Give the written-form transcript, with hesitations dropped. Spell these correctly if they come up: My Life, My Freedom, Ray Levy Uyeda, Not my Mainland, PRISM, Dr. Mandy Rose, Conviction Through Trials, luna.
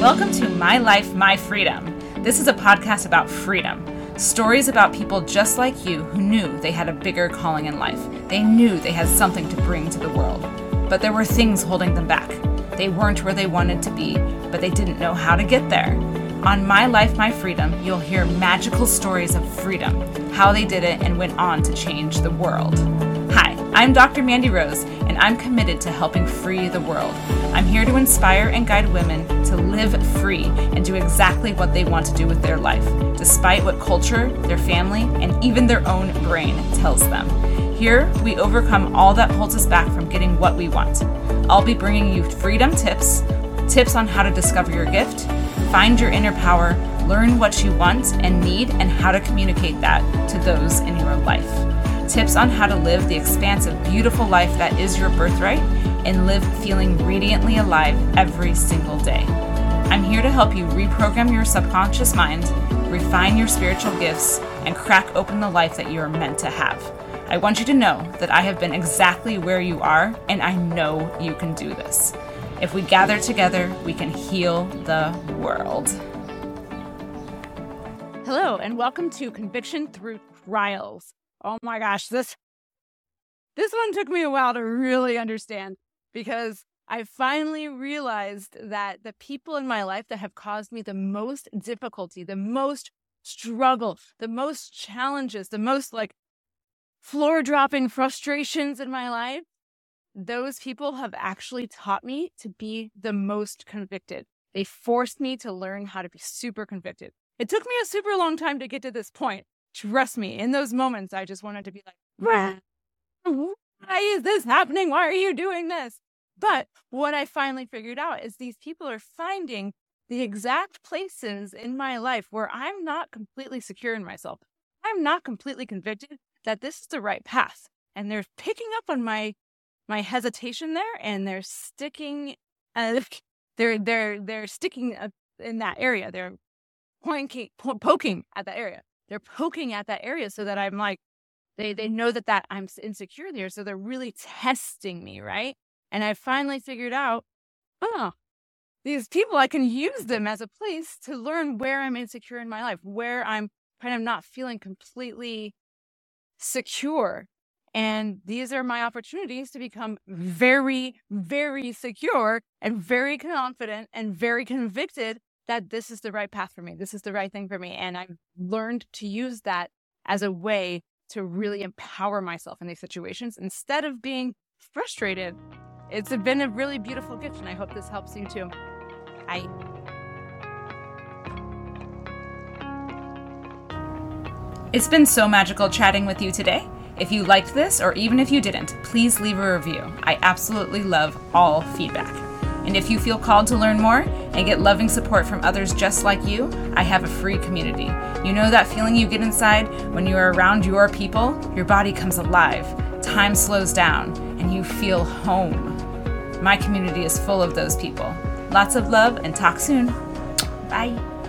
Welcome to My Life, My Freedom. This is a podcast about freedom. Stories about people just like you who knew they had a bigger calling in life. They knew they had something to bring to the world. But there were things holding them back. They weren't where they wanted to be, but they didn't know how to get there. On My Life, My Freedom, you'll hear magical stories of freedom, how they did it and went on to change the world. Hi, I'm Dr. Mandy Rose, and I'm committed to helping free the world. I'm here to inspire and guide women to live free and do exactly what they want to do with their life, despite what culture, their family, and even their own brain tells them. Here, we overcome all that holds us back from getting what we want. I'll be bringing you freedom tips, tips on how to discover your gift, find your inner power, learn what you want and need, and how to communicate that to those in your life. Tips on how to live the expansive, beautiful life that is your birthright and live feeling radiantly alive every single day. I'm here to help you reprogram your subconscious mind, refine your spiritual gifts, and crack open the life that you are meant to have. I want you to know that I have been exactly where you are, and I know you can do this. If we gather together, we can heal the world. Hello, and welcome to Conviction Through Trials. Oh my gosh, this one took me a while to really understand, because I finally realized that the people in my life that have caused me the most difficulty, the most struggle, the most challenges, the most floor-dropping frustrations in my life, those people have actually taught me to be the most convicted. They forced me to learn how to be super convicted. It took me a super long time to get to this point. Trust me, in those moments, I just wanted to be like, why is this happening? Why are you doing this? But what I finally figured out is these people are finding the exact places in my life where I'm not completely secure in myself. I'm not completely convicted that this is the right path. And they're picking up on my hesitation there, and they're sticking in that area. They're poking at that area. They're poking at that area so that I'm they know that I'm insecure there. So they're really testing me, right? And I finally figured out, these people, I can use them as a place to learn where I'm insecure in my life, where I'm kind of not feeling completely secure. And these are my opportunities to become very, very secure and very confident and very convicted that this is the right path for me. This is the right thing for me. And I've learned to use that as a way to really empower myself in these situations instead of being frustrated. It's been a really beautiful gift, and I hope this helps you too. Bye. It's been so magical chatting with you today. If you liked this, or even if you didn't, please leave a review. I absolutely love all feedback. And if you feel called to learn more and get loving support from others just like you, I have a free community. You know that feeling you get inside when you are around your people? Your body comes alive, time slows down, and you feel home. My community is full of those people. Lots of love, and talk soon. Bye.